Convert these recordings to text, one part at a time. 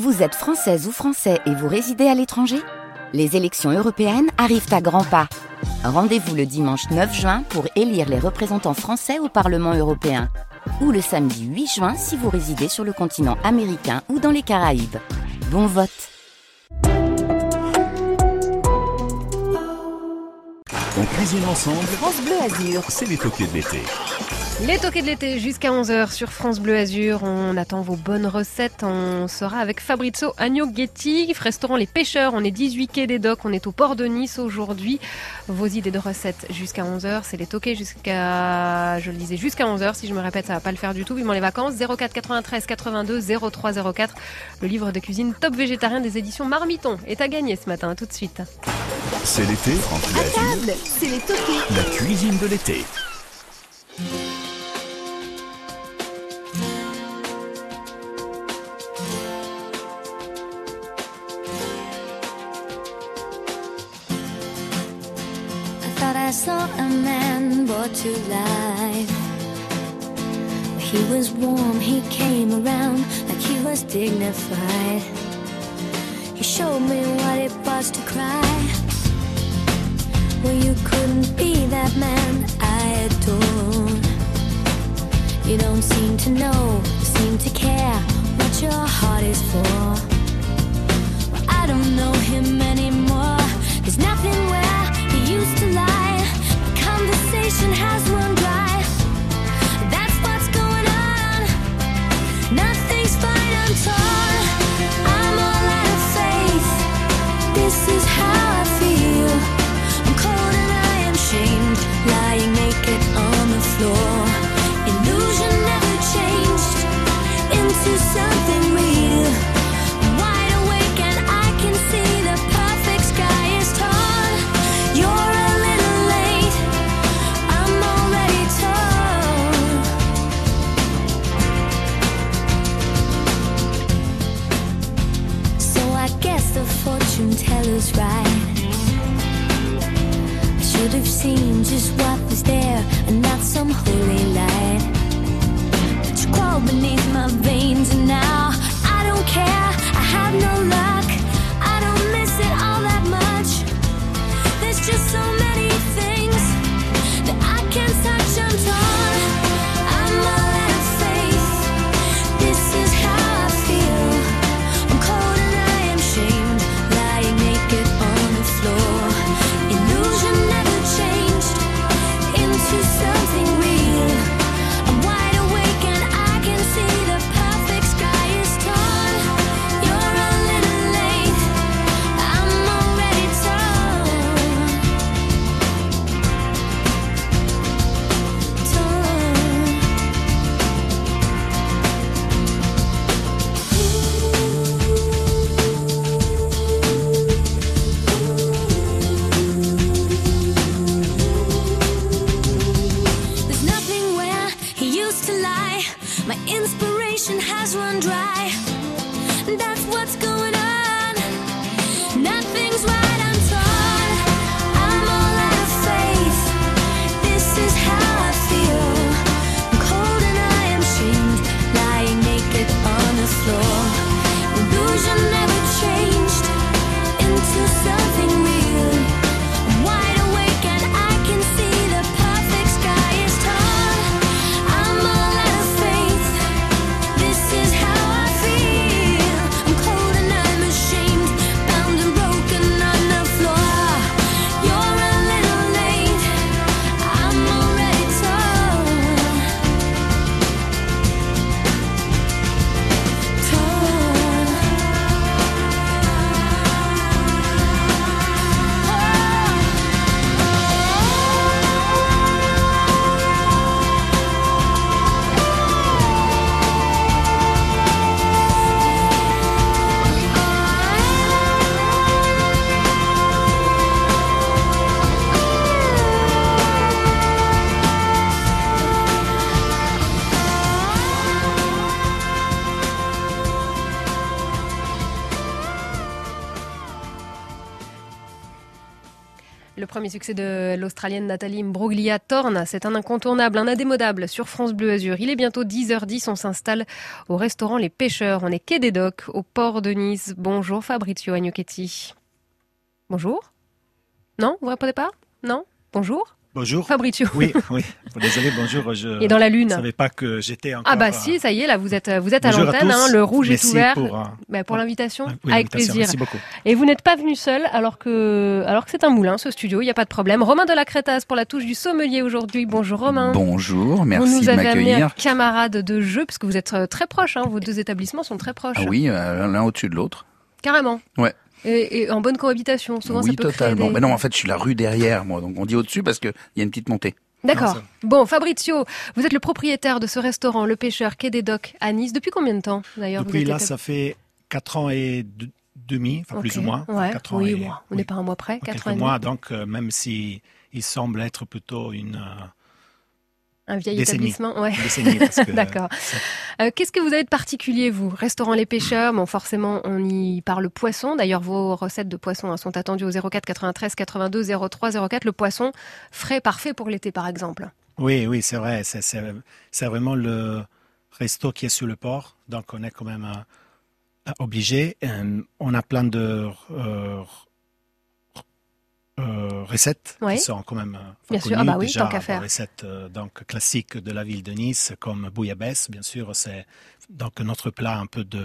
Vous êtes française ou français et vous résidez à l'étranger ? Les élections européennes arrivent à grands pas. Rendez-vous le dimanche 9 juin pour élire les représentants français au Parlement européen. Ou le samedi 8 juin si vous résidez sur le continent américain ou dans les Caraïbes. Bon vote ! On cuisine ensemble. France Bleu Azur. C'est les toqués de l'été. Les toqués de l'été jusqu'à 11h sur France Bleu Azur. On attend vos bonnes recettes. On sera avec Fabrizio Agnoletti, restaurant Les Pêcheurs. On est 18 quai des Docks. On est au port de Nice aujourd'hui. Vos idées de recettes jusqu'à 11h. C'est les toqués jusqu'à, je le disais, jusqu'à 11h. Si je me répète, ça va pas le faire du tout. Vivement les vacances. 04 93 82 03 04. Le livre de cuisine Top Végétarien des éditions Marmiton est à gagner ce matin. Tout de suite. C'est l'été. France Bleu Azur. C'est les toqués. La cuisine de l'été. I saw a man brought to life. He was warm, he came around like he was dignified. He showed me what it was to cry. Well, you couldn't be that man I adore. You don't seem to know, seem to care what your heart is for. Well, I don't know him anymore. There's nothing where he used to lie. Conversation has run dry. That's what's going on. Nothing's fine, I'm torn. I'm all out of faith. This is how I feel. I'm cold and I am shamed, lying naked on the floor. Illusion never changed into something real. I'm wide awake and I can see the perfect sky is torn. You're teller's right. I should have seen just what was there and not some holy light. But you crawled beneath my veins and now I don't care. I have no luck. I don't miss it all that much. There's just so many things that I can't touch. I'm torn. I'm all out of faith. This is how I feel. I'm cold and I am shamed. Something real. I'm wide awake and I can see the perfect sky is torn. You're a little late. I'm already has run dry. That's what's going on. Nothing's right, I'm torn. I'm all out of faith. This is how I feel. I'm cold and I am shamed, lying naked on the floor. Illusion never changed into something real. I'm wide awake and I can see the perfect sky is torn. I'm all out of faith. This is how I feel. I'm cold and I'm ashamed, bound and broken. Le premier succès de l'Australienne Nathalie Imbruglia Torn, c'est un incontournable, un indémodable sur France Bleu Azur. Il est bientôt 10h10, on s'installe au restaurant Les Pêcheurs. On est quai des Docks, au port de Nice. Bonjour Fabrizio Agnoletti. Bonjour. Non, vous ne répondez pas? Non? Bonjour. Bonjour. Fabrizio. Oui. Désolé, bonjour. Je ne savais pas que j'étais encore... Ah bah si, ça y est, là, vous êtes à l'antenne. À le rouge merci est ouvert. Pour l'invitation. Oui, avec plaisir. Merci beaucoup. Et vous n'êtes pas venu seul, alors que c'est un moulin, ce studio, il n'y a pas de problème. Romain de la Crétaz pour la touche du sommelier aujourd'hui. Bonjour Romain. Bonjour, merci de m'accueillir. Vous nous avez amené un camarade de jeu, puisque vous êtes très proches, hein, vos deux établissements sont très proches. Ah oui, l'un au-dessus de l'autre. Carrément. Ouais. Et en bonne cohabitation, souvent oui, ça peut totalement. Des... Mais non, en fait, je suis la rue derrière, moi. Donc, on dit au-dessus parce qu'il y a une petite montée. D'accord. Non, ça... Bon, Fabrizio, vous êtes le propriétaire de ce restaurant, Le Pêcheur, quai des Docks, à Nice. Depuis combien de temps, d'ailleurs? Depuis là, ça fait 4 ans et demi, enfin okay. Plus ou moins. Ouais. 4 ans oui, et... mois. On n'est pas un mois près, 4 ans et demi. Mois, donc, même si il semble être plutôt une... Un vieil établissement, ouais. D'accord. Qu'est-ce que vous avez de particulier, vous? Restaurant Les Pêcheurs, bon, forcément, on y parle poisson. D'ailleurs, vos recettes de poisson hein, sont attendues au 04 93 82 03 04. Le poisson frais, parfait pour l'été, par exemple. Oui, c'est vrai. C'est vraiment le resto qui est sur le port. Donc, on est quand même obligé. On a plein de... recettes ouais. Qui sont quand même bien connues, sûr. Ah bah oui, déjà, tant qu'à faire. Recettes donc, classiques de la ville de Nice, comme bouillabaisse, bien sûr, c'est donc notre plat un peu de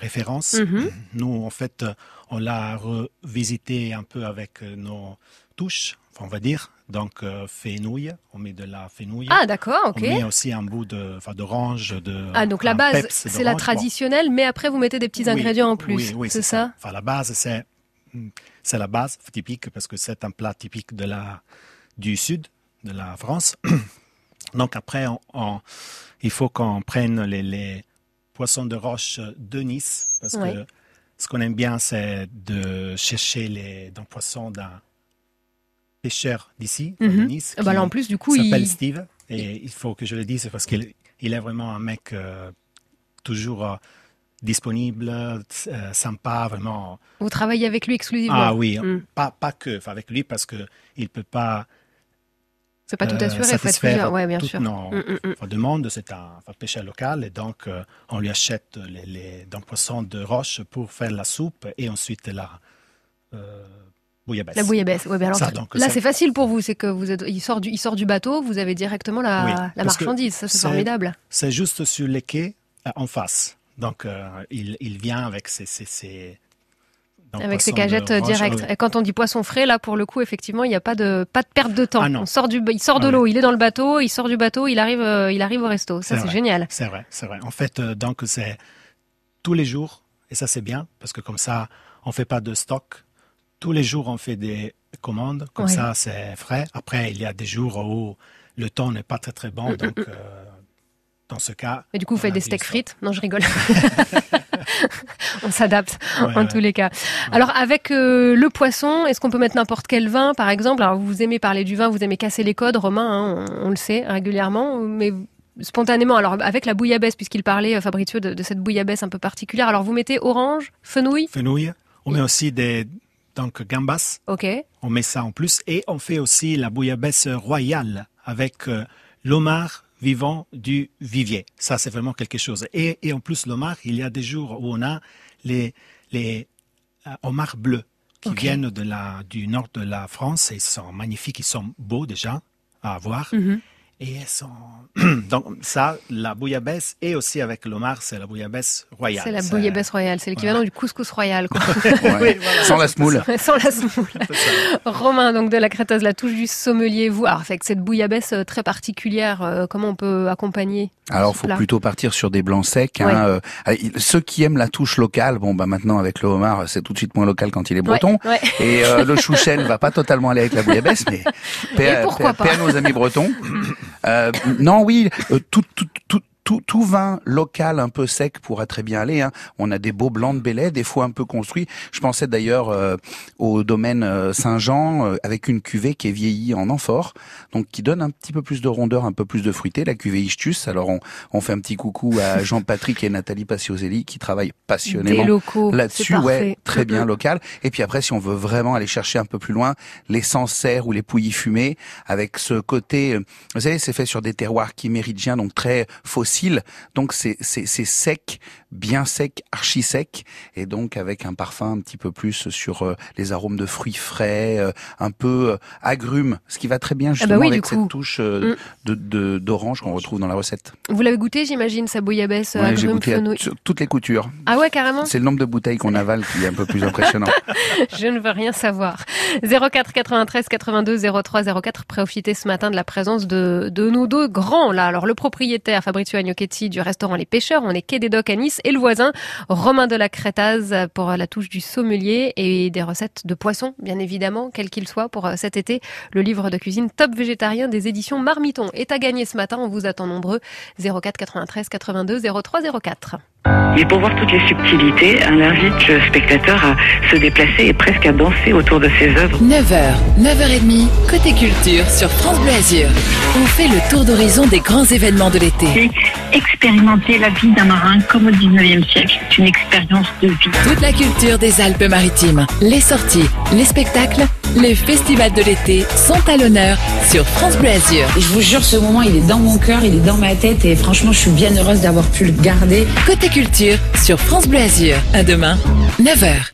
référence. Mm-hmm. Nous, en fait, on l'a revisité un peu avec nos touches, on va dire, donc fenouil, on met de la fenouil. Ah d'accord, ok. On met aussi un bout d'orange. Ah donc la base, c'est la traditionnelle, bon. Mais après vous mettez des petits ingrédients en plus, oui, c'est ça. Enfin, la base, c'est la base typique parce que c'est un plat typique de du sud de la France. Donc après, il faut qu'on prenne les poissons de roche de Nice parce ouais. que ce qu'on aime bien, c'est de chercher les poissons d'un pêcheur d'ici, mm-hmm. de Nice, qui en plus, du coup, s'appelle Steve. Et il faut que je le dise parce qu'il est vraiment un mec toujours... disponible, sympa, vraiment. Vous travaillez avec lui exclusivement? Ah oui, pas que, enfin avec lui parce qu'il ne peut pas tout assurer, satisfaire toutes nos demandes. C'est un pêcheur local et donc on lui achète des poissons de roche pour faire la soupe et ensuite bouillabaisse. La bouillabaisse, oui. Alors là, c'est facile pour vous, c'est que il sort du bateau, vous avez directement la marchandise, ça c'est formidable. C'est juste sur les quais, en face. Donc, il vient avec ses cagettes directes. Et quand on dit poisson frais, là, pour le coup, effectivement, il n'y a pas de perte de temps. Ah, il sort de l'eau, il est dans le bateau, il sort du bateau, il arrive au resto. Ça, c'est génial. C'est vrai. En fait, donc, c'est tous les jours, et ça, c'est bien, parce que comme ça, on ne fait pas de stock. Tous les jours, on fait des commandes. Comme ça, c'est frais. Après, il y a des jours où le temps n'est pas très, très bon. Donc... Dans ce cas... Mais du coup, vous faites des steaks frites? Non, je rigole. On s'adapte tous les cas. Ouais. Alors, avec le poisson, est-ce qu'on peut mettre n'importe quel vin, par exemple? Alors, vous aimez parler du vin, vous aimez casser les codes, Romain, hein, on le sait régulièrement, mais spontanément. Alors, avec la bouillabaisse, puisqu'il parlait, Fabrizio, de cette bouillabaisse un peu particulière. Alors, vous mettez orange, fenouil? Fenouil. On met aussi donc, gambas. OK. On met ça en plus. Et on fait aussi la bouillabaisse royale avec l'homard vivant du vivier. Ça, c'est vraiment quelque chose. Et en plus, l'homard, il y a des jours où on a les homards bleus qui viennent du nord de la France. Ils sont magnifiques, ils sont beaux déjà à voir. Mm-hmm. Et ils sont... Donc ça, la bouillabaisse, et aussi avec l'homard, c'est la bouillabaisse royale. C'est la bouillabaisse royale, c'est l'équivalent du couscous royal. Quoi. Oui, voilà. Sans la semoule. Sans la semoule. Romain, donc de la Crétaz, la touche du sommelier. Vous, alors, avec cette bouillabaisse très particulière, comment on peut accompagner? Alors, il faut plutôt partir sur des blancs secs. Ouais. Hein. Ceux qui aiment la touche locale, bon, bah maintenant avec le homard, c'est tout de suite moins local quand il est breton. Ouais. Et le chouchel va pas totalement aller avec la bouillabaisse, mais paix à nos amis bretons. Non, oui, Tout vin local un peu sec pourra très bien aller. Hein. On a des beaux blancs de Bellet, des fois un peu construits. Je pensais d'ailleurs au domaine Saint-Jean avec une cuvée qui est vieillie en amphore, donc qui donne un petit peu plus de rondeur, un peu plus de fruité, la cuvée Ichthus. Alors on fait un petit coucou à Jean-Patrick et Nathalie Passiozelli qui travaillent passionnément là-dessus, ouais, très bien local. Et puis après, si on veut vraiment aller chercher un peu plus loin, les Sancerres ou les Pouilly-Fuissé avec ce côté, vous savez, c'est fait sur des terroirs kimérigiens, donc très fossiles. Donc c'est sec, bien sec, archi sec, et donc avec un parfum un petit peu plus sur les arômes de fruits frais, un peu agrumes, ce qui va très bien justement avec cette touche d'orange qu'on retrouve dans la recette. Vous l'avez goûté, j'imagine, sa bouillabaisse agrumes, j'ai goûté sur toutes les coutures. Ah ouais, carrément. C'est le nombre de bouteilles qu'on avale qui est un peu plus impressionnant. Je ne veux rien savoir. 04 93 82 03 04, profitez ce matin de la présence de nos deux grands là. Alors le propriétaire Fabrizio Agnoletti du restaurant Les Pêcheurs, on est quai des Docks à Nice, et le voisin Romain de la Crétaz pour la touche du sommelier et des recettes de poissons, bien évidemment, quel qu'il soit, pour cet été. Le livre de cuisine Top Végétarien des éditions Marmiton est à gagner ce matin. On vous attend nombreux. 04 93 82 03 04. Mais pour voir toutes les subtilités, on invite le spectateur à se déplacer et presque à danser autour de ses œuvres. 9h, 9h30, côté culture sur France Bleu Azur. On fait le tour d'horizon des grands événements de l'été. C'est expérimenter la vie d'un marin comme au 19e siècle. C'est une expérience de vie. Toute la culture des Alpes-Maritimes, les sorties, les spectacles, les festivals de l'été sont à l'honneur sur France Bleu Azur. Je vous jure, ce moment, il est dans mon cœur, il est dans ma tête et franchement, je suis bien heureuse d'avoir pu le garder. Côté culture sur France Bleu Azur. À demain, 9h.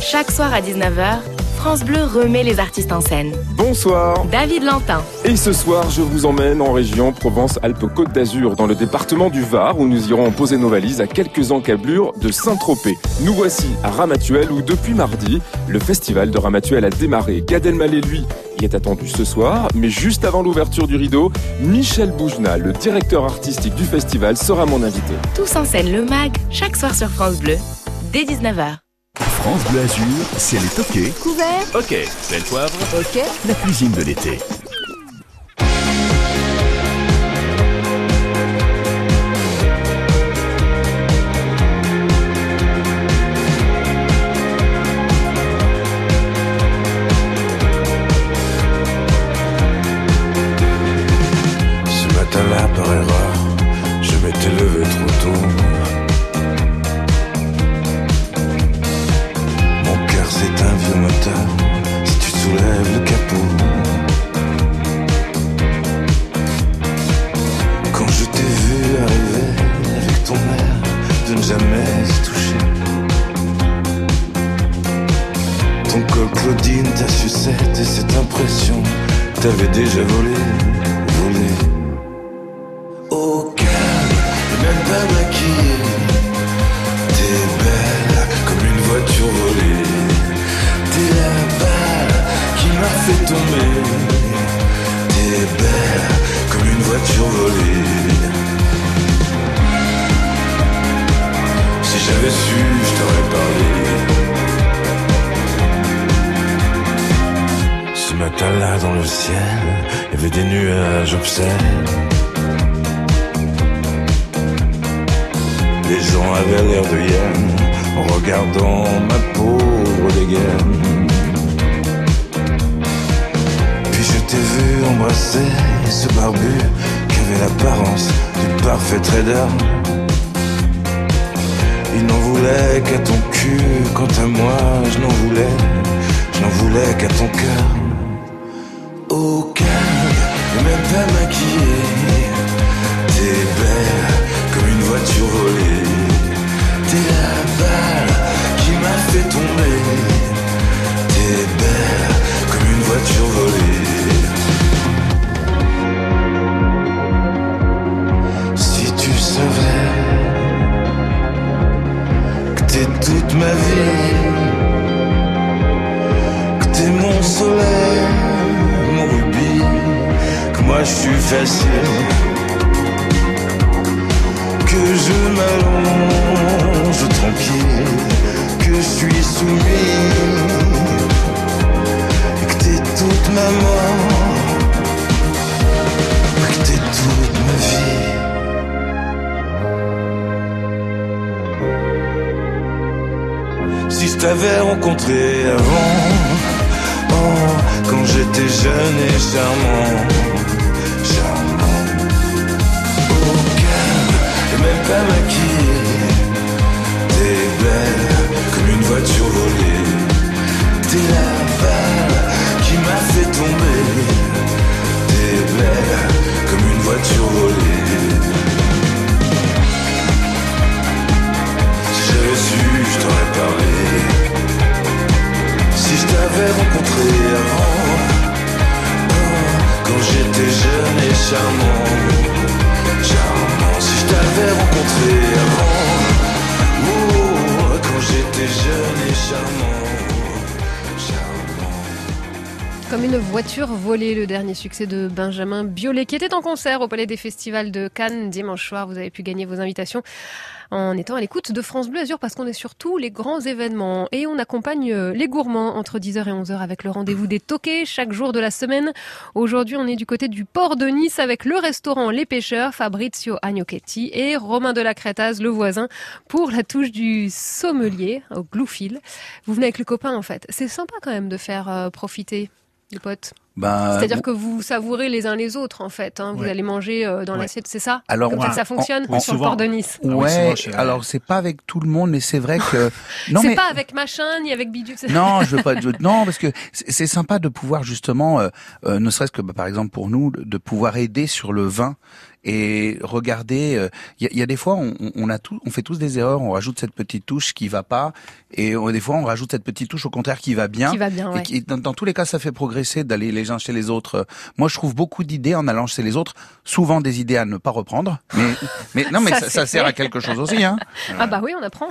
Chaque soir à 19h, France Bleu remet les artistes en scène. Bonsoir, David Lantin. Et ce soir, je vous emmène en région Provence-Alpes-Côte d'Azur, dans le département du Var, où nous irons poser nos valises à quelques encablures de Saint-Tropez. Nous voici à Ramatuelle, où depuis mardi, le festival de Ramatuelle a démarré. Gad Elmaleh, lui, y est attendu ce soir, mais juste avant l'ouverture du rideau, Michel Boujna, le directeur artistique du festival, sera mon invité. Tous en scène, le MAG, chaque soir sur France Bleu, dès 19h. France Bleu Azur, c'est les Toqués. Couvert. Ok. Belle poivre. Ok. La cuisine de l'été. Ce matin-là, par erreur, je m'étais levé trop tôt. C'est un vieux moteur, si tu soulèves le capot. Quand je t'ai vu arriver avec ton air de ne jamais se toucher, ton col Claudine, ta sucette et cette impression, t'avais déjà volé, volé. Au calme, t'es même pas maquillée, t'es belle comme une voiture volée. T'es la balle qui m'a fait tomber. T'es belle comme une voiture volée. Si j'avais su, je t'aurais parlé. Ce matin-là dans le ciel, il y avait des nuages obscènes. Les gens avaient l'air de hyènes en regardant ma pauvre dégaine. T'es vu embrasser ce barbu qui avait l'apparence du parfait trader. Il n'en voulait qu'à ton cul, quant à moi je n'en voulais qu'à ton cœur. Au calme, et même pas maquillée, t'es belle comme une voiture volée. T'es la balle qui m'a fait tomber. T'es belle comme une voiture volée. Que t'es toute ma vie, que t'es mon soleil, mon rubis, que moi je suis facile, que je m'allonge tranquille, que je suis soumis, et que t'es toute ma mort, que t'es toute toute ma vie. Si je t'avais rencontré avant, oh, quand j'étais jeune et charmant, charmant. Oh, calme, et même pas maquillée. T'es belle comme une voiture volée. T'es la balle qui m'a fait tomber. T'es belle comme une voiture volée. Si j'avais su, je t'aurais parlé. Si je t'avais rencontré avant, oh, quand j'étais jeune et charmant, charmant. Si je t'avais rencontré avant, oh, quand j'étais jeune et charmant, charmant. Comme une voiture volée, le dernier succès de Benjamin Biolay, qui était en concert au Palais des Festivals de Cannes dimanche soir. Vous avez pu gagner vos invitations en étant à l'écoute de France Bleu Azur, parce qu'on est sur tous les grands événements et on accompagne les gourmands entre 10h et 11h avec le rendez-vous des Toqués chaque jour de la semaine. Aujourd'hui, on est du côté du port de Nice avec le restaurant Les Pêcheurs, Fabrizio Agnoletti et Romain de la Crétaz, le voisin, pour la touche du sommelier au Gloufil. Vous venez avec le copain, en fait. C'est sympa quand même de faire profiter les potes. Bah, c'est-à-dire que vous savourez les uns les autres, en fait. Hein. Vous allez manger dans l'assiette, c'est ça? Alors, comme ça que ça fonctionne sur le port de Nice. Ouais, alors c'est pas avec tout le monde, mais c'est vrai que... non, c'est mais... pas avec machin, ni avec bidule. Non, je veux pas... non, parce que c'est sympa de pouvoir justement, ne serait-ce que, bah, par exemple pour nous, de pouvoir aider sur le vin. Et regardez, il y a des fois on fait tous des erreurs, on rajoute cette petite touche qui va pas, et des fois on rajoute cette petite touche au contraire qui va bien, ouais. Et dans tous les cas ça fait progresser d'aller les uns chez les autres. Moi je trouve beaucoup d'idées en allant chez les autres, souvent des idées à ne pas reprendre, mais non mais ça sert à quelque chose aussi, hein. Ah bah oui, on apprend.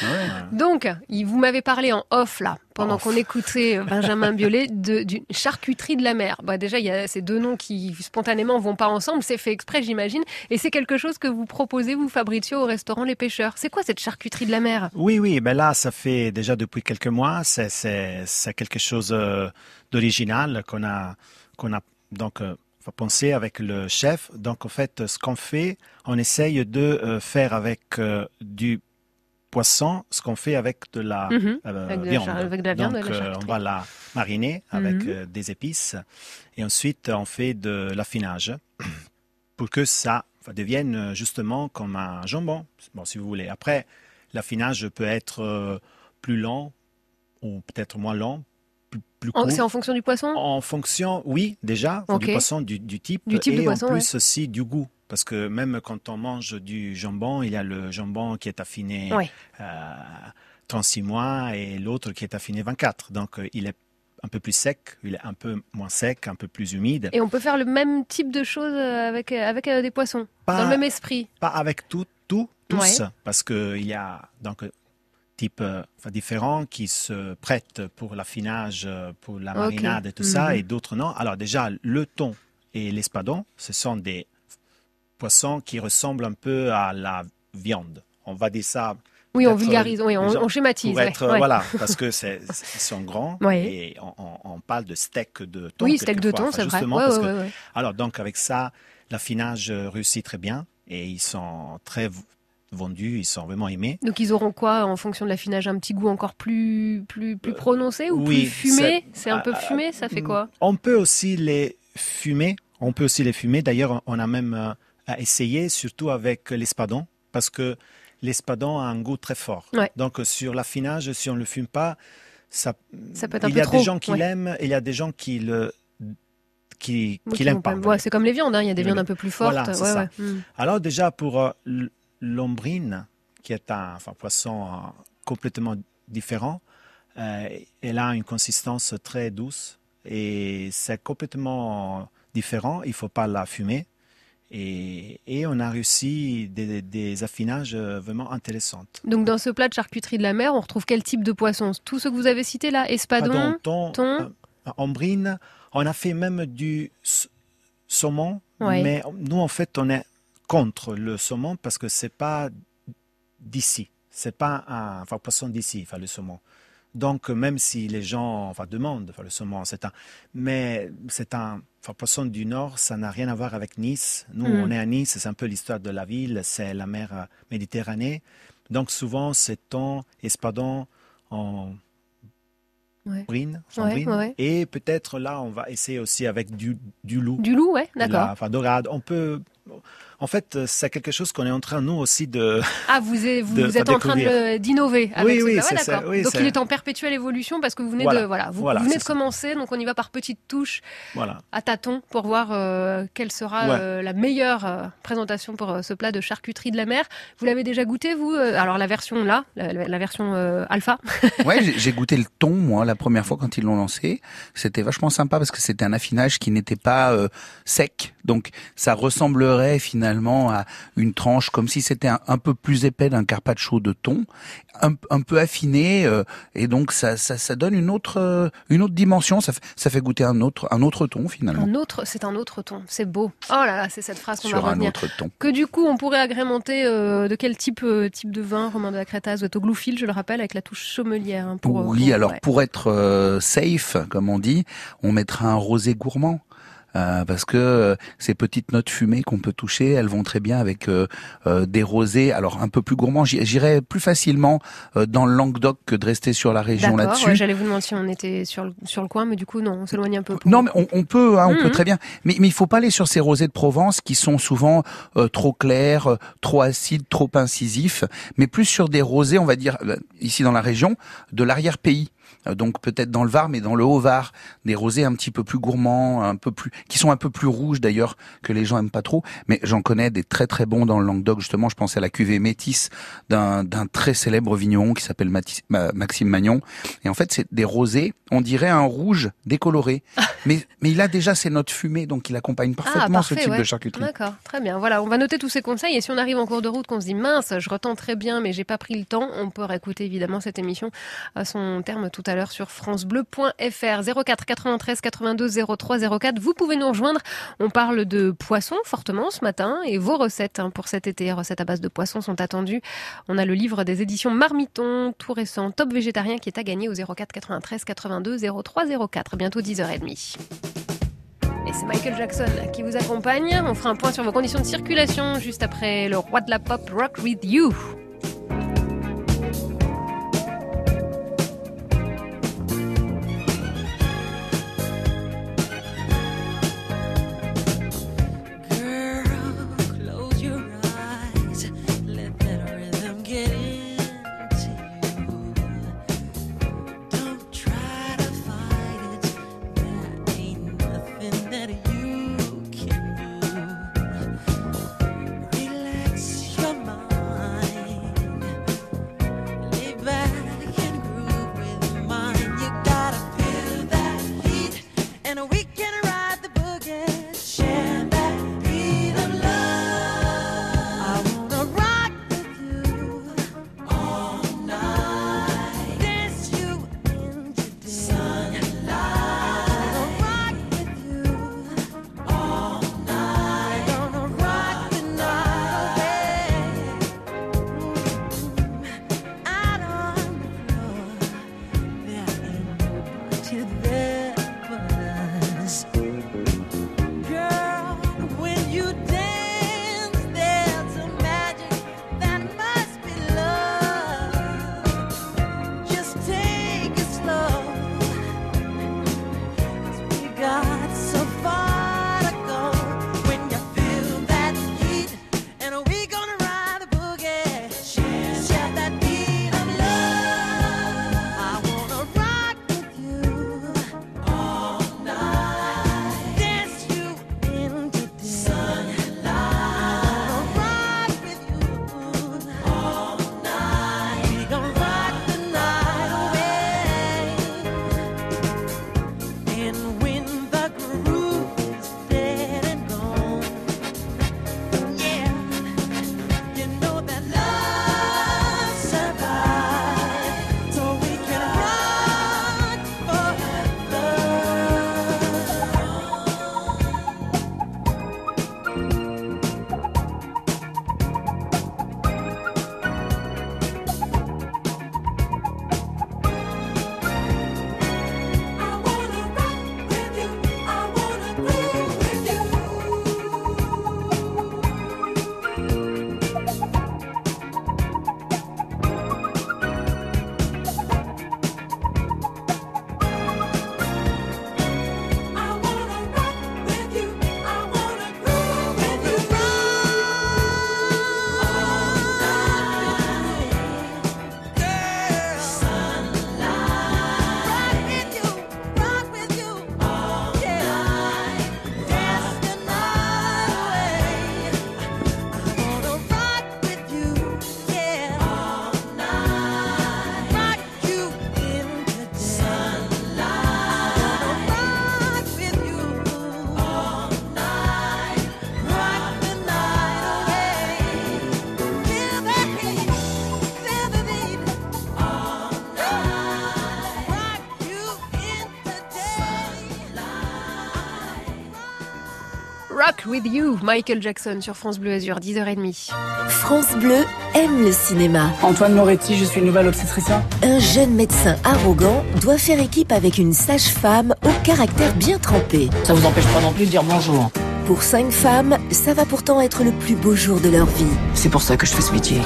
Ouais. Donc vous m'avez parlé en off là, pendant qu'on écoutait Benjamin Biolay, d'une charcuterie de la mer. Bah déjà, il y a ces deux noms qui spontanément vont pas ensemble, c'est fait exprès, j'imagine. Et c'est quelque chose que vous proposez, vous, Fabrizio, au restaurant Les Pêcheurs. C'est quoi cette charcuterie de la mer? Oui, ben là, ça fait déjà depuis quelques mois, c'est quelque chose d'original qu'on a donc pensé avec le chef. Donc en fait, ce qu'on fait, on essaye de faire avec du poisson, ce qu'on fait avec de la viande. Avec de la viande. Donc, on va la mariner avec des épices et ensuite on fait de l'affinage pour que ça devienne justement comme un jambon. Bon, si vous voulez. Après, l'affinage peut être plus lent ou peut-être moins lent. Plus court. C'est en fonction du poisson? En fonction, oui, déjà, du poisson, du type, et poisson, en plus aussi du goût. Parce que même quand on mange du jambon, il y a le jambon qui est affiné 36 mois et l'autre qui est affiné 24. Donc, il est un peu plus sec, il est un peu moins sec, un peu plus humide. Et on peut faire le même type de choses avec des poissons, dans le même esprit? Pas avec tous, parce qu'il y a donc types différents qui se prêtent pour l'affinage, pour la marinade et tout ça, et d'autres non. Alors déjà, le thon et l'espadon, ce sont des poissons qui ressemblent un peu à la viande. On va dire ça. Oui, on vulgarise, on schématise. Pour être, voilà, parce que ils sont grands et on parle de steak de thon. Oui, steak de thon, c'est vrai. Ouais. Alors donc avec ça, l'affinage réussit très bien et ils sont très vendus, ils sont vraiment aimés. Donc ils auront quoi en fonction de l'affinage? Un petit goût encore plus prononcé ou plus fumé? C'est un peu fumé, ça fait quoi? On peut aussi les fumer. D'ailleurs, on a même essayé, surtout avec l'espadon, parce que l'espadon a un goût très fort. Ouais. Donc, sur l'affinage, si on ne le fume pas, ça peut être un peu trop. Il y a des gens qui l'aiment, il y a des gens qui l'aiment pas. Ouais, c'est comme les viandes, hein. Il y a des viandes un peu plus fortes. Voilà, c'est ça. Alors, déjà, pour l'ombrine, qui est un poisson complètement différent, elle a une consistance très douce et c'est complètement différent, il ne faut pas la fumer. Et on a réussi des affinages vraiment intéressants. Donc dans ce plat de charcuterie de la mer, on retrouve quel type de poisson? Tout ce que vous avez cité là, espadon, thon, ombrine. On a fait même du saumon, mais nous en fait on est contre le saumon parce que c'est pas d'ici, c'est pas un poisson d'ici, le saumon. Donc, même si les gens demandent le saumon, pour personne du Nord, ça n'a rien à voir avec Nice. Nous, on est à Nice, c'est un peu l'histoire de la ville, c'est la mer Méditerranée. Donc, souvent, c'est thon, espadon, en brine. Et peut-être là, on va essayer aussi avec du loup. Du loup, oui, d'accord. Enfin, dorade. On peut... En fait, c'est quelque chose qu'on est en train, nous aussi, de... Ah, vous êtes en train d'innover avec ça. Oui, donc, il est en perpétuelle évolution parce que vous venez de commencer. Donc, on y va par petites touches à tâtons pour voir quelle sera la meilleure présentation pour ce plat de charcuterie de la mer. Vous l'avez déjà goûté, vous? Alors, la version là, la version alpha. Oui, j'ai goûté le thon, moi, la première fois quand ils l'ont lancé. C'était vachement sympa parce que c'était un affinage qui n'était pas sec. Donc, ça ressemblerait finalement à une tranche, comme si c'était un peu plus épais d'un carpaccio de thon, un peu affiné, et donc ça donne une autre dimension, ça fait goûter un autre thon finalement. C'est un autre thon, c'est beau. Oh là là, c'est cette phrase qu'on va retenir. Sur un autre thon. Que du coup on pourrait agrémenter de quel type de vin, Romain de la Crétaz? Vous êtes au Gloufil, je le rappelle, avec la touche sommelière. Hein, pour être safe, comme on dit, on mettra un rosé gourmand. Parce que ces petites notes fumées qu'on peut toucher, elles vont très bien avec des rosés, alors un peu plus gourmands. J'irais plus facilement dans le Languedoc que de rester sur la région là-dessus. Ouais, j'allais vous demander si on était sur le coin, mais du coup non, on s'éloigne un peu. Non, mais on peut très bien. Mais il faut pas aller sur ces rosés de Provence qui sont souvent trop clairs, trop acides, trop incisifs, mais plus sur des rosés, on va dire ici dans la région, de l'arrière-pays. Donc peut-être dans le Var, mais dans le Haut-Var, des rosés un petit peu plus gourmands, qui sont un peu plus rouges d'ailleurs, que les gens aiment pas trop. Mais j'en connais des très très bons dans le Languedoc. Justement, je pense à la cuvée Métisse d'un très célèbre vigneron qui s'appelle Maxime Magnon. Et en fait, c'est des rosés, on dirait un rouge décoloré. mais il a déjà ses notes fumées, donc il accompagne parfaitement ce type de charcuterie. D'accord, très bien. Voilà, on va noter tous ces conseils. Et si on arrive en cours de route, qu'on se dit mince, je retends très bien, mais j'ai pas pris le temps, on peut réécouter évidemment cette émission à son terme tout à l'heure sur francebleu.fr. 04 93 82 03 04. Vous pouvez nous rejoindre. On parle de poissons fortement ce matin et vos recettes pour cet été. Recettes à base de poissons sont attendues. On a le livre des éditions Marmiton, tout récent, Top végétarien, qui est à gagner au 04 93 82 03 04. Bientôt 10h30. Et c'est Michael Jackson qui vous accompagne. On fera un point sur vos conditions de circulation juste après le roi de la pop, Rock With You. Rock With You, Michael Jackson sur France Bleu Azur, 10h30. France Bleu aime le cinéma. Antoine Moretti, je suis une nouvelle obstétricienne. Un jeune médecin arrogant doit faire équipe avec une sage-femme au caractère bien trempé. Ça vous empêche pas non plus de dire bonjour. Pour 5 femmes, ça va pourtant être le plus beau jour de leur vie. C'est pour ça que je fais ce métier.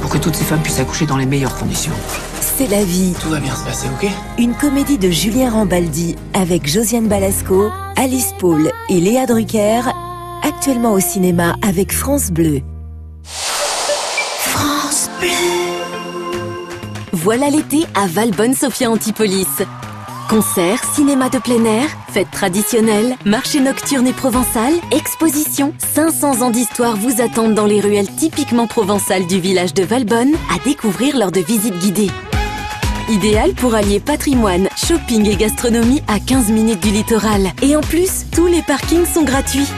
Pour que toutes ces femmes puissent accoucher dans les meilleures conditions. C'est la vie. Tout va bien se passer, ok ? Une comédie de Julien Rambaldi avec Josiane Balasko, Alice Paul et Léa Drucker, actuellement au cinéma avec France Bleu. France Bleu. Voilà l'été à Valbonne-Sophia Antipolis. Concerts, cinéma de plein air, fêtes traditionnelles, marché nocturne et provençal, expositions, 500 ans d'histoire vous attendent dans les ruelles typiquement provençales du village de Valbonne à découvrir lors de visites guidées. Idéal pour allier patrimoine, shopping et gastronomie à 15 minutes du littoral. Et en plus, tous les parkings sont gratuits.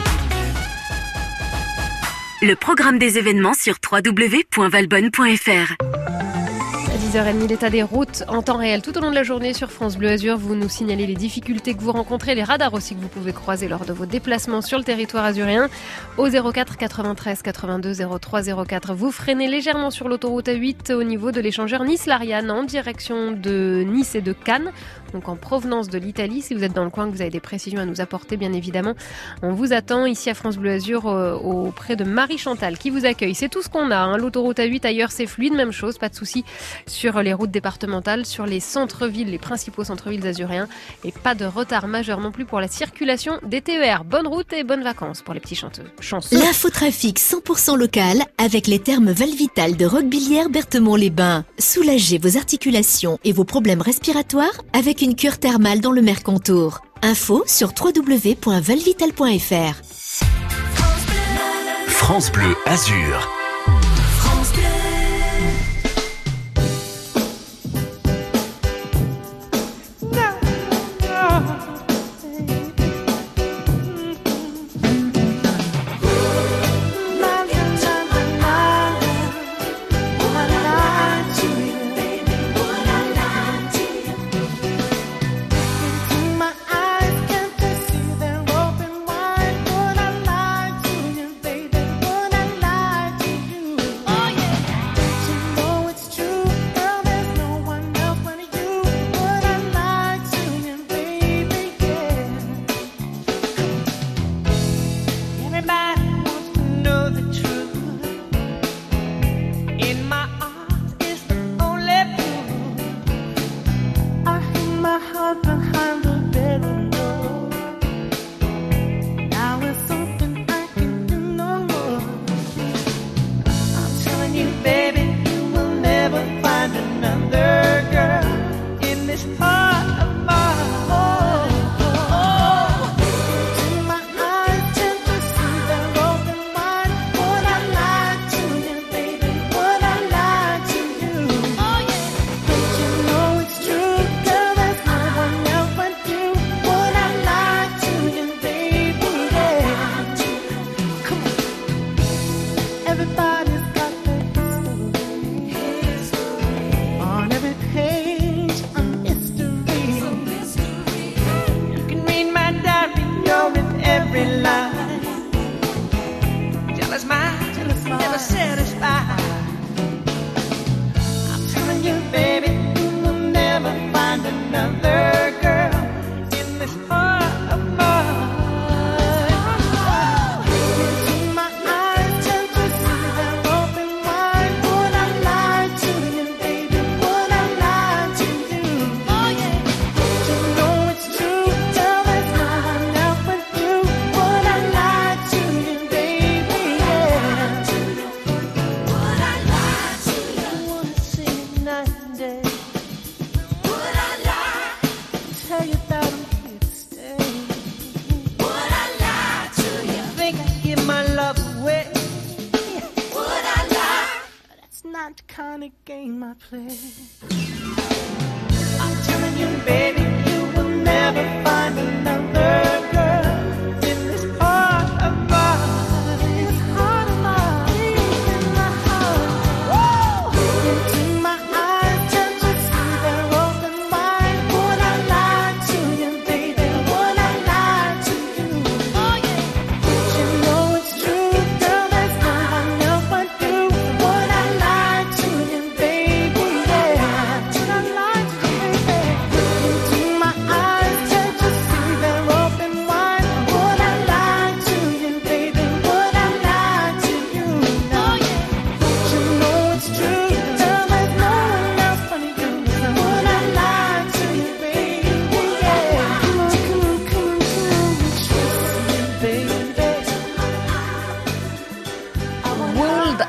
Le programme des événements sur www.valbonne.fr. 10h30, l'état des routes en temps réel tout au long de la journée sur France Bleu Azur. Vous nous signalez les difficultés que vous rencontrez, les radars aussi que vous pouvez croiser lors de vos déplacements sur le territoire azurien. Au 04 93 82 03 04, vous freinez légèrement sur l'autoroute A8 au niveau de l'échangeur Nice-Lariane en direction de Nice et de Cannes, donc en provenance de l'Italie. Si vous êtes dans le coin, que vous avez des précisions à nous apporter, bien évidemment, on vous attend ici à France Bleu Azur auprès de Marie-Chantal qui vous accueille. C'est tout ce qu'on a, hein. L'autoroute A8 ailleurs, c'est fluide, même chose, pas de souci. Sur les routes départementales, sur les centres-villes, les principaux centres-villes azuriens, et pas de retard majeur non plus pour la circulation des TER. Bonne route et bonnes vacances pour les petits chanceux. L'infotrafic 100% local avec les thermes Valvital de Roquebillière, Bertemont-les-Bains. Soulagez vos articulations et vos problèmes respiratoires avec une cure thermale dans le Mercantour. Info sur www.valvital.fr. France Bleu Azur.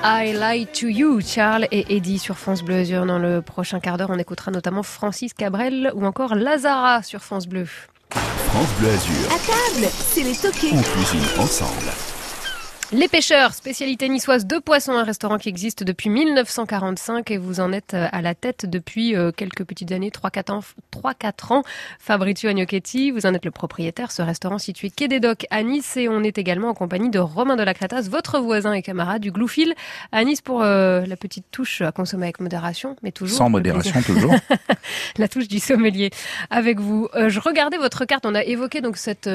I Lie to You, Charles et Eddie sur France Bleu Azur. Dans le prochain quart d'heure, on écoutera notamment Francis Cabrel ou encore Lazara sur France Bleu. France Bleu Azur. À table, c'est les Toqués. On cuisine ensemble. Les Pêcheurs, spécialité niçoise de poissons, un restaurant qui existe depuis 1945 et vous en êtes à la tête depuis quelques petites années, 3-4 ans. Fabrizio Agnoletti, vous en êtes le propriétaire. Ce restaurant situé quai des Docks à Nice, et on est également en compagnie de Romain de la Crétaz, votre voisin et camarade du Gloufil à Nice, pour la petite touche à consommer avec modération, mais toujours. Sans modération, toujours. La touche du sommelier avec vous. Je regardais votre carte, on a évoqué donc cette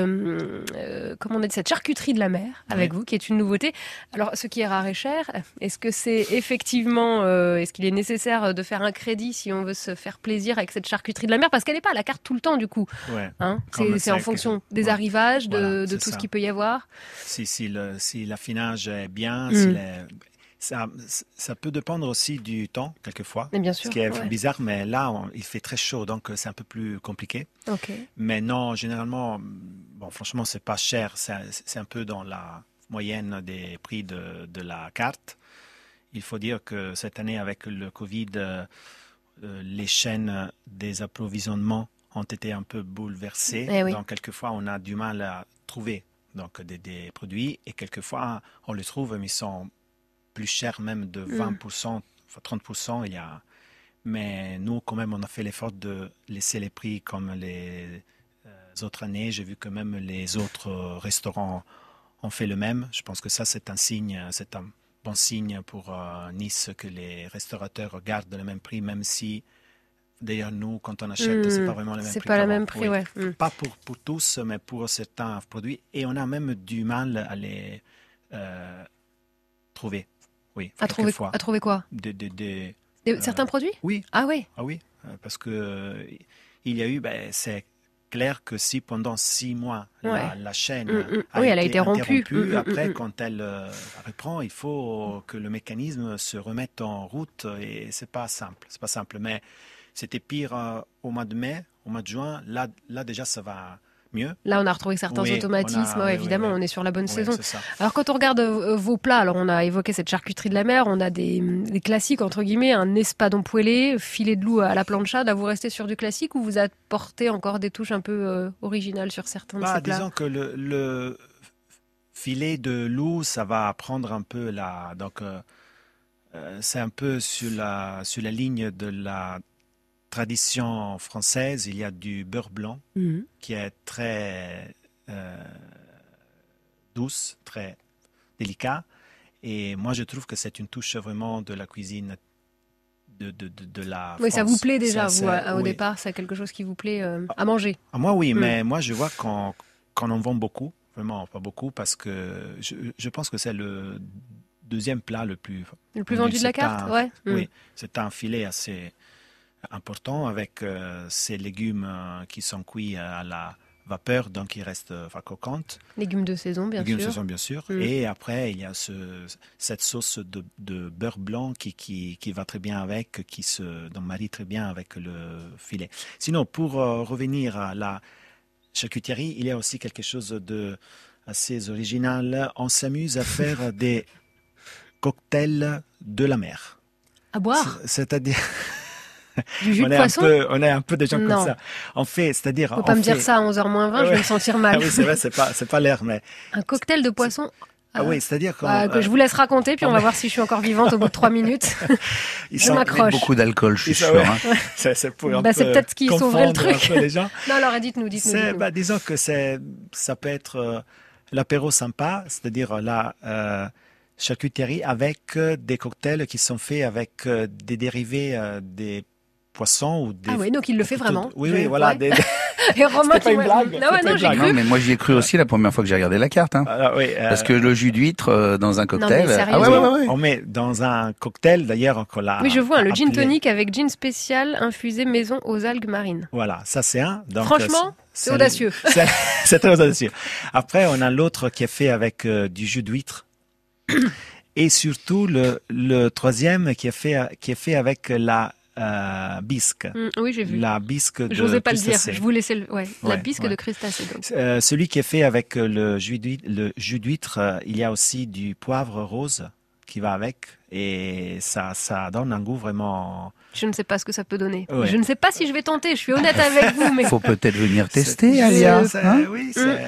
charcuterie de la mer avec vous, qui est une nouveauté. Alors, ce qui est rare et cher, est-ce que c'est effectivement, est-ce qu'il est nécessaire de faire un crédit si on veut se faire plaisir avec cette charcuterie de la mer, parce qu'elle n'est pas à la carte tout le temps du coup. Ouais, hein, c'est en fonction des arrivages, de tout ça. Ce qu'il peut y avoir. Si l'affinage est bien, ça peut dépendre aussi du temps quelquefois. Mais bien sûr, ce qui est bizarre, mais là il fait très chaud, donc c'est un peu plus compliqué. Okay. Mais non, généralement, franchement, c'est pas cher. C'est un peu dans la moyenne des prix de la carte. Il faut dire que cette année, avec le Covid, les chaînes des approvisionnements ont été un peu bouleversées. Donc, quelquefois, on a du mal à trouver des produits, et quelquefois, on les trouve, mais ils sont plus chers, même de 20%, 30%. Mais nous, quand même, on a fait l'effort de laisser les prix comme les autres années. J'ai vu que même les autres restaurants on fait le même. Je pense que ça, c'est un bon signe pour Nice, que les restaurateurs gardent le même prix, même si, d'ailleurs, nous, quand on achète, c'est pas vraiment le même prix. C'est pas le même prix, Pas pour tous, mais pour certains produits. Et on a même du mal à les trouver. Oui. À trouver quoi ? Certains produits ? Oui. Ah oui. Ah oui, parce que il y a eu, c'est clair que si pendant 6 mois la chaîne a été interrompue, après quand elle reprend, il faut que le mécanisme se remette en route, et c'est pas simple. Mais c'était pire au mois de mai, au mois de juin. Là déjà ça va mieux. Là, on a retrouvé certains automatismes. Évidemment, on est sur la bonne saison. Alors, quand on regarde vos plats, alors on a évoqué cette charcuterie de la mer, on a des classiques, entre guillemets, un espadon poêlé, filet de loup à la planchada. Vous restez sur du classique ou vous apportez encore des touches un peu originales sur certains de ces plats? Disons que le filet de loup, ça va prendre un peu la... Donc, c'est un peu sur la ligne de la tradition française. Il y a du beurre blanc qui est très douce, très délicat. Et moi, je trouve que c'est une touche vraiment de la cuisine de la France. Ça vous plaît déjà, au départ, c'est quelque chose qui vous plaît à manger. Moi, oui, mais moi, je vois qu'on en vend beaucoup, vraiment pas beaucoup, parce que je pense que c'est le deuxième plat le plus vendu de la carte. Oui, c'est un filet assez important, avec ces légumes qui sont cuits à la vapeur, donc ils restent croquantes. Légumes de saison, bien sûr. Et après, il y a cette sauce de beurre blanc qui va très bien avec, qui se marie très bien avec le filet. Sinon, pour revenir à la charcuterie, il y a aussi quelque chose de assez original. On s'amuse à faire des cocktails de la mer. À boire. C'est-à-dire... Du jus de poisson? On est un peu des gens comme ça. On fait, c'est-à-dire... Faut pas me dire ça à 11h-20, je vais me sentir mal. Oui, c'est vrai, c'est pas l'air, mais... Un cocktail de poisson? Oui, c'est-à-dire que je vous laisse raconter, puis on va voir si je suis encore vivante au bout de 3 minutes. Je m'accroche. Beaucoup d'alcool, je suis sûr. C'est peut-être ce qui sauverait le truc. Les gens. Non, alors dites-nous. Disons que ça peut être l'apéro sympa, c'est-à-dire là... charcuterie avec des cocktails qui sont faits avec des dérivés des poissons ou des... Ah oui, donc il le fait vraiment. Oui, voilà. Et Romain qui... Non, j'ai cru. Non, mais moi j'y ai cru aussi la première fois que j'ai regardé la carte. Hein. Parce que le jus d'huître dans un cocktail... Non, on met dans un cocktail, d'ailleurs, qu'on l'a... Oui, je vois, le gin tonic avec gin spécial infusé maison aux algues marines. Voilà, ça c'est un. Donc, franchement, c'est audacieux. C'est très audacieux. Après, on a l'autre qui est fait avec du jus d'huître. Et surtout le troisième qui est fait avec la bisque. Oui, j'ai vu. La bisque de crustacés. Je n'osais pas le dire, je vous laissais la bisque de crustacés. Celui qui est fait avec le jus d'huître, il y a aussi du poivre rose qui va avec et ça donne un goût vraiment... Je ne sais pas ce que ça peut donner. Ouais. Je ne sais pas si je vais tenter, je suis honnête avec vous. Mais... faut peut-être venir tester, Alia. Hein oui, c'est...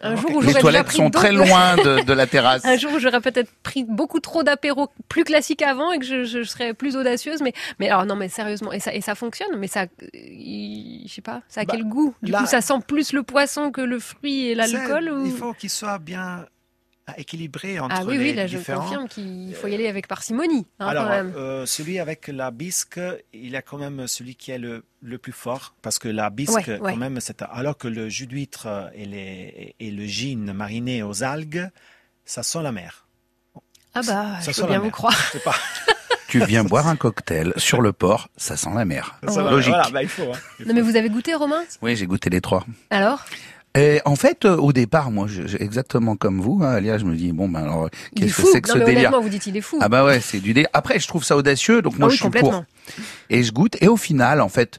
Un jour où les toilettes sont très loin de la terrasse. Un jour où j'aurais peut-être pris beaucoup trop d'apéros plus classiques avant et que je serais plus audacieuse. Mais alors non, mais sérieusement, et ça fonctionne. Mais ça, je sais pas, ça a quel goût? Du coup, ça sent plus le poisson que le fruit et l'alcool. Ou... il faut qu'il soit bien équilibré entre les différents. Ah oui, là je confirme qu'il faut y aller avec parcimonie. Hein, alors, quand même. Celui avec la bisque, il est quand même celui qui est le plus fort, parce que la bisque, quand même, c'est... alors que le jus d'huître et le gin mariné aux algues, ça sent la mer. Ah bah, ça je peux bien vous croire. Je sais pas. Tu viens boire un cocktail sur le port, ça sent la mer. Ça logique. Voilà, bah, il faut, hein. Non mais vous avez goûté, Romain ? Oui, j'ai goûté les trois. Alors ? Et en fait, au départ, moi, exactement comme vous, hein, Alia, je me dis bon, ben alors, qu'est-ce que c'est que ce délire ? Vous dites il est fou. Ah bah ouais, c'est du délire. Après, je trouve ça audacieux, donc moi je suis pour. Et je goûte, et au final, en fait,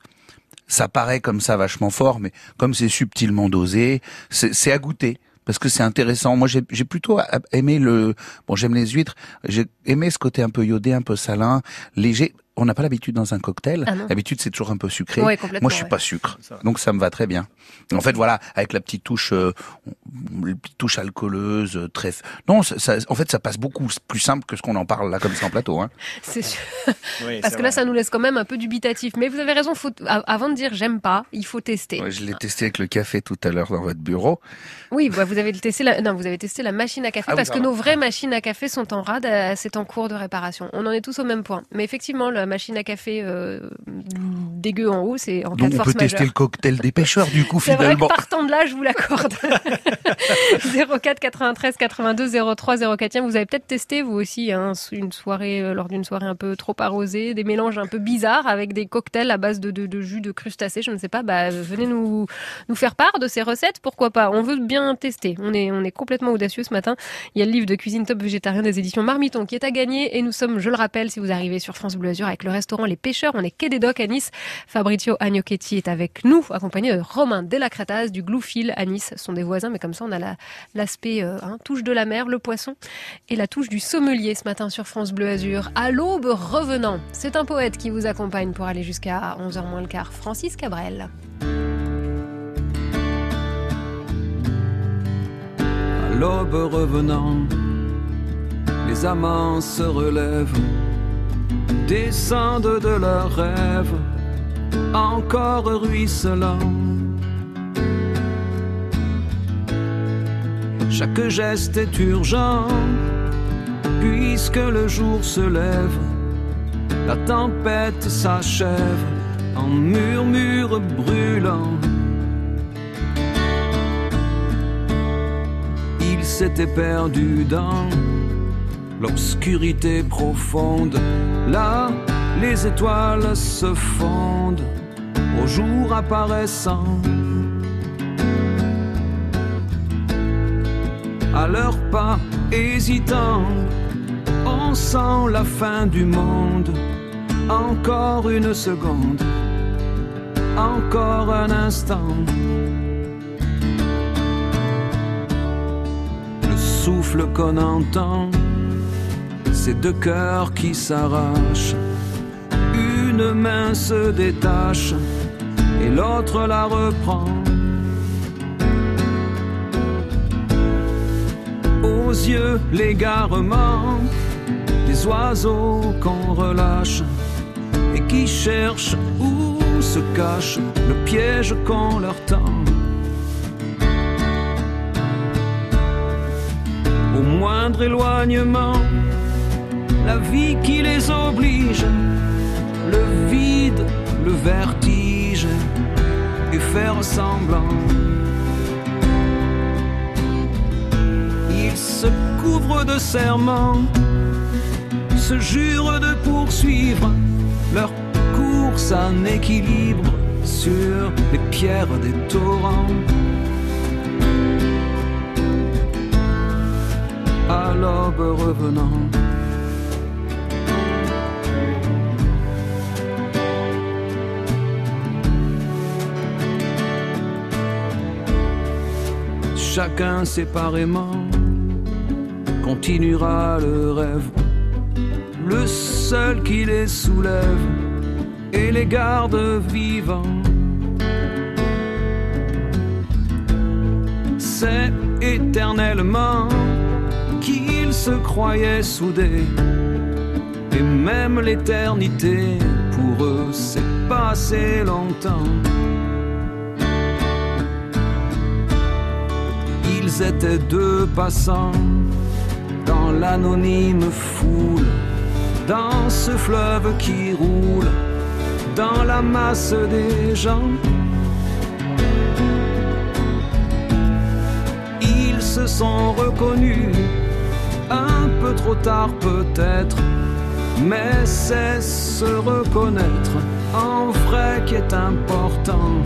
ça paraît comme ça vachement fort, mais comme c'est subtilement dosé, c'est à goûter. Parce que c'est intéressant. Moi, j'ai plutôt aimé j'aime les huîtres. J'ai aimé ce côté un peu iodé, un peu salin, léger. On n'a pas l'habitude dans un cocktail. Ah l'habitude, c'est toujours un peu sucré. Ouais, moi, je suis pas sucre. Donc, ça me va très bien. En fait, voilà, avec la petite touche, alcooleuse, très... Non, en fait, ça passe beaucoup plus simple que ce qu'on en parle là, comme ça, en plateau, hein. C'est sûr. Oui, parce que là, ça nous laisse quand même un peu dubitatif. Mais vous avez raison, avant de dire j'aime pas, il faut tester. Ouais, je l'ai testé avec le café tout à l'heure dans votre bureau. Oui, bah, vous avez testé la machine à café parce que nos vraies machines à café sont en rade, c'est en cours de réparation. On en est tous au même point. Mais effectivement, la machine à café dégueu en haut, c'est en cas de force majeure. Donc on peut tester le cocktail des pêcheurs du coup finalement. C'est vrai que partant de là, je vous l'accorde. 04 93 82 03 04. Vous avez peut-être testé vous aussi hein, lors d'une soirée un peu trop arrosée, des mélanges un peu bizarres avec des cocktails à base de jus de crustacés, je ne sais pas. Bah, venez nous faire part de ces recettes, pourquoi pas. On veut bien tester. On est complètement audacieux ce matin. Il y a le livre de cuisine top végétarien des éditions Marmiton qui est à gagner et nous sommes, je le rappelle, si vous arrivez sur France Bleu Azur avec le restaurant Les Pêcheurs, on est quai des Docks à Nice. Fabrizio Agnoletti est avec nous, accompagné de Romain de la Crétaz du Gloufil à Nice. Ce sont des voisins, mais comme ça on a l'aspect touche de la mer, le poisson et la touche du sommelier ce matin sur France Bleu Azur. À l'aube revenant, c'est un poète qui vous accompagne pour aller jusqu'à 11h moins le quart, Francis Cabrel. À l'aube revenant, les amants se relèvent, descendent de leurs rêves, encore ruisselants. Chaque geste est urgent, puisque le jour se lève, la tempête s'achève en murmure brûlant. Il s'était perdu dans l'obscurité profonde, là, les étoiles se fondent au jour apparaissant. À leurs pas hésitants, on sent la fin du monde. Encore une seconde, encore un instant. Le souffle qu'on entend, ces deux cœurs qui s'arrachent, une main se détache et l'autre la reprend. Aux yeux l'égarement des oiseaux qu'on relâche et qui cherchent où se cache le piège qu'on leur tend. Au moindre éloignement, la vie qui les oblige, le vide, le vertige et faire semblant. Ils se couvrent de serments, se jurent de poursuivre leur course en équilibre sur les pierres des torrents. À l'aube revenant, chacun séparément continuera le rêve le seul qui les soulève et les garde vivants. C'est éternellement qu'ils se croyaient soudés, et même l'éternité pour eux c'est pas assez longtemps. Ils étaient deux passants dans l'anonyme foule, dans ce fleuve qui roule, dans la masse des gens. Ils se sont reconnus, un peu trop tard peut-être, mais c'est se reconnaître en vrai qui est important.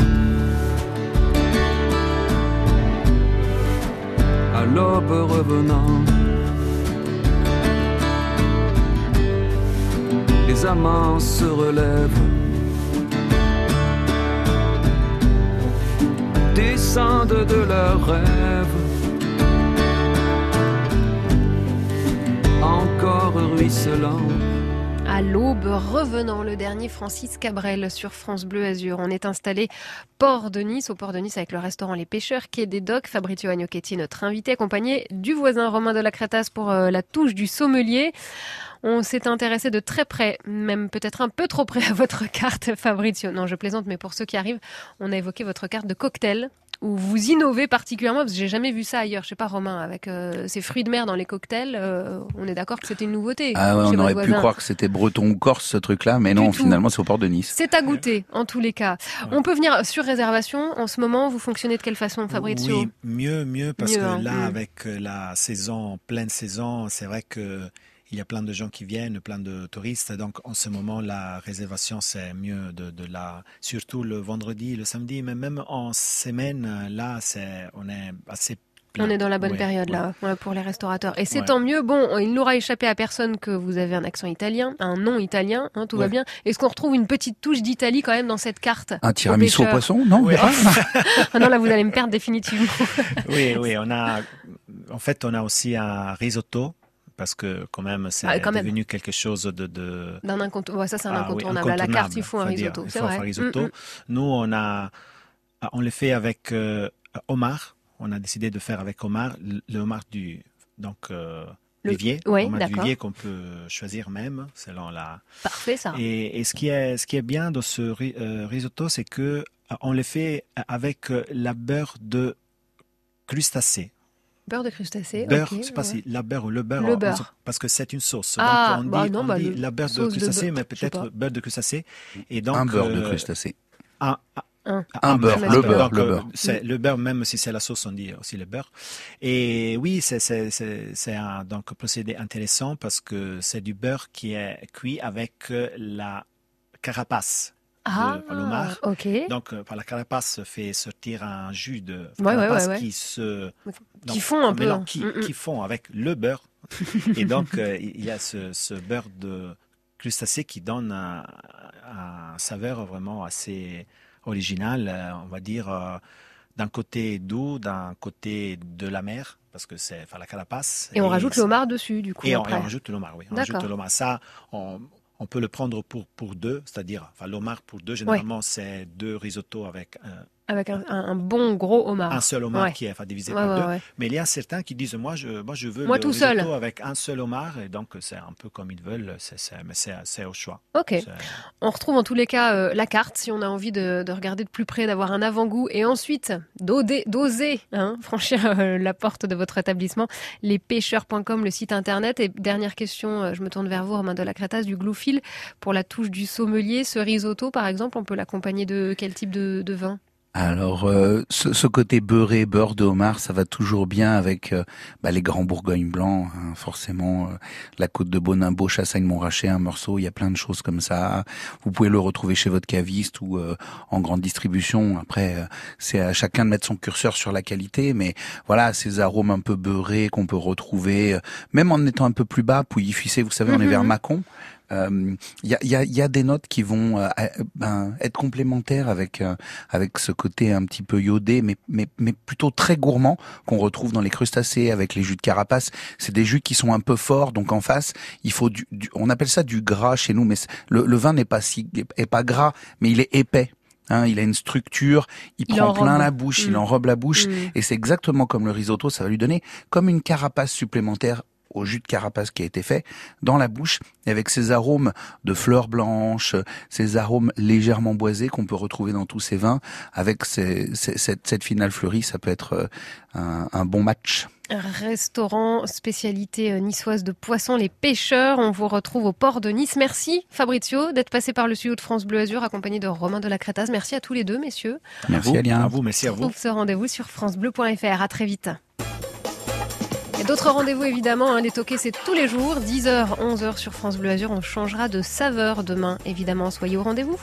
À l'aube revenant, les amants se relèvent, descendent de leurs rêves, encore ruisselants. À l'aube revenant, le dernier Francis Cabrel sur France Bleu Azur. On est installé au port de Nice avec le restaurant Les Pêcheurs, quai des Docks. Fabrizio Agnoletti, notre invité, accompagné du voisin Romain de la Crétaz pour la touche du sommelier. On s'est intéressé de très près, même peut-être un peu trop près à votre carte, Fabrizio. Non, je plaisante, mais pour ceux qui arrivent, on a évoqué votre carte de cocktail, où vous innovez particulièrement, parce que j'ai jamais vu ça ailleurs. Je sais pas, Romain, avec ces fruits de mer dans les cocktails, on est d'accord que c'était une nouveauté. Ah ouais, on aurait pu croire que c'était breton ou corse, ce truc-là, mais non, finalement, c'est au port de Nice. C'est à goûter, en tous les cas. Ouais. On peut venir sur réservation. En ce moment, vous fonctionnez de quelle façon, Fabrizio? Oui, mieux, parce que là, avec la saison, pleine saison, c'est vrai que il y a plein de gens qui viennent, plein de touristes. Donc, en ce moment, la réservation, c'est mieux surtout le vendredi, le samedi, mais même en semaine, là, on est assez plein. On est dans la bonne période, là, pour les restaurateurs. Et c'est tant mieux. Bon, il n'aura échappé à personne que vous avez un accent italien, un nom italien, hein, tout va bien. Est-ce qu'on retrouve une petite touche d'Italie quand même dans cette carte? Un tiramisu au poisson, non? Oui. Ah non, là, vous allez me perdre définitivement. Oui, on a aussi un risotto. Parce que quand même, c'est devenu quelque chose de... D'un incontournable. Ouais, ça, c'est un incontournable. À la carte, il faut un risotto. Mm-hmm. Nous, on le fait avec homard. On a décidé de faire avec homard, le homard du... Donc, l'évier. Oui, homard du vivier qu'on peut choisir même, selon la... Parfait, ça. Et ce qui est bien dans ce risotto, c'est que on le fait avec la beurre de crustacés. Beurre de crustacé. Beurre, je ne sais pas si la beurre ou le beurre. Le beurre. Parce que c'est une sauce. Ah, donc on dit la beurre de crustacé, mais peut-être beurre de crustacé. Et donc, un beurre de crustacé. Un beurre, le beurre. C'est le beurre, même si c'est la sauce, on dit aussi le beurre. Et oui, c'est un donc, procédé intéressant parce que c'est du beurre qui est cuit avec la carapace. De l'homard. Okay. Donc, la carapace fait sortir un jus de carapace qui se... Qui fond un peu. Qui fond avec le beurre. Et donc, il y a ce beurre de crustacé qui donne un saveur vraiment assez original, on va dire, d'un côté doux, d'un côté de la mer. Parce que c'est la carapace. Et on rajoute l'homard dessus, du coup. Et on rajoute l'homard, oui. On rajoute l'homard. Ça, on peut le prendre pour deux, c'est-à-dire l'homard pour deux. Généralement, c'est deux risottos avec un bon gros homard. Un seul homard qui est divisé par deux. Ouais. Mais il y a certains qui disent, moi je veux le risotto seul. Avec un seul homard. Et donc, c'est un peu comme ils veulent, mais c'est au choix. OK. On retrouve en tous les cas la carte, si on a envie de regarder de plus près, d'avoir un avant-goût. Et ensuite, d'oser franchir la porte de votre établissement. Lespêcheurs.com, le site internet. Et dernière question, je me tourne vers vous, Romain de la Crétaz, du Gloufil. Pour la touche du sommelier, ce risotto, par exemple, on peut l'accompagner de quel type de vin? Alors, ce côté beurré, beurre de homard, ça va toujours bien avec les grands Bourgognes blancs, hein, forcément, la côte de Beaunimbault, Chassagne-Montrachet, un morceau, il y a plein de choses comme ça. Vous pouvez le retrouver chez votre caviste ou en grande distribution. Après, c'est à chacun de mettre son curseur sur la qualité, mais voilà, ces arômes un peu beurrés qu'on peut retrouver, même en étant un peu plus bas, Pouilly-Fuissé, vous savez, on est vers Mâcon. Il y a des notes qui vont être complémentaires avec ce côté un petit peu iodé, mais plutôt très gourmand qu'on retrouve dans les crustacés avec les jus de carapace. C'est des jus qui sont un peu forts, donc en face, il faut on appelle ça du gras chez nous, mais le vin n'est pas gras, mais il est épais. Hein, il a une structure, il prend plein la bouche, il enrobe la bouche, et c'est exactement comme le risotto, ça va lui donner comme une carapace supplémentaire au jus de carapace qui a été fait dans la bouche, et avec ces arômes de fleurs blanches, ces arômes légèrement boisés qu'on peut retrouver dans tous ces vins, avec cette finale fleurie, ça peut être un bon match. Restaurant spécialité niçoise de poissons, Les Pêcheurs. On vous retrouve au port de Nice. Merci Fabrizio d'être passé par le studio de France Bleu Azur accompagné de Romain de la Crétaz. Merci à tous les deux, messieurs. Merci à vous, merci à vous. On retrouve ce rendez-vous sur francebleu.fr. À très vite. D'autres rendez-vous évidemment, les toqués c'est tous les jours, 10h, 11h sur France Bleu Azur, on changera de saveur demain évidemment, soyez au rendez-vous.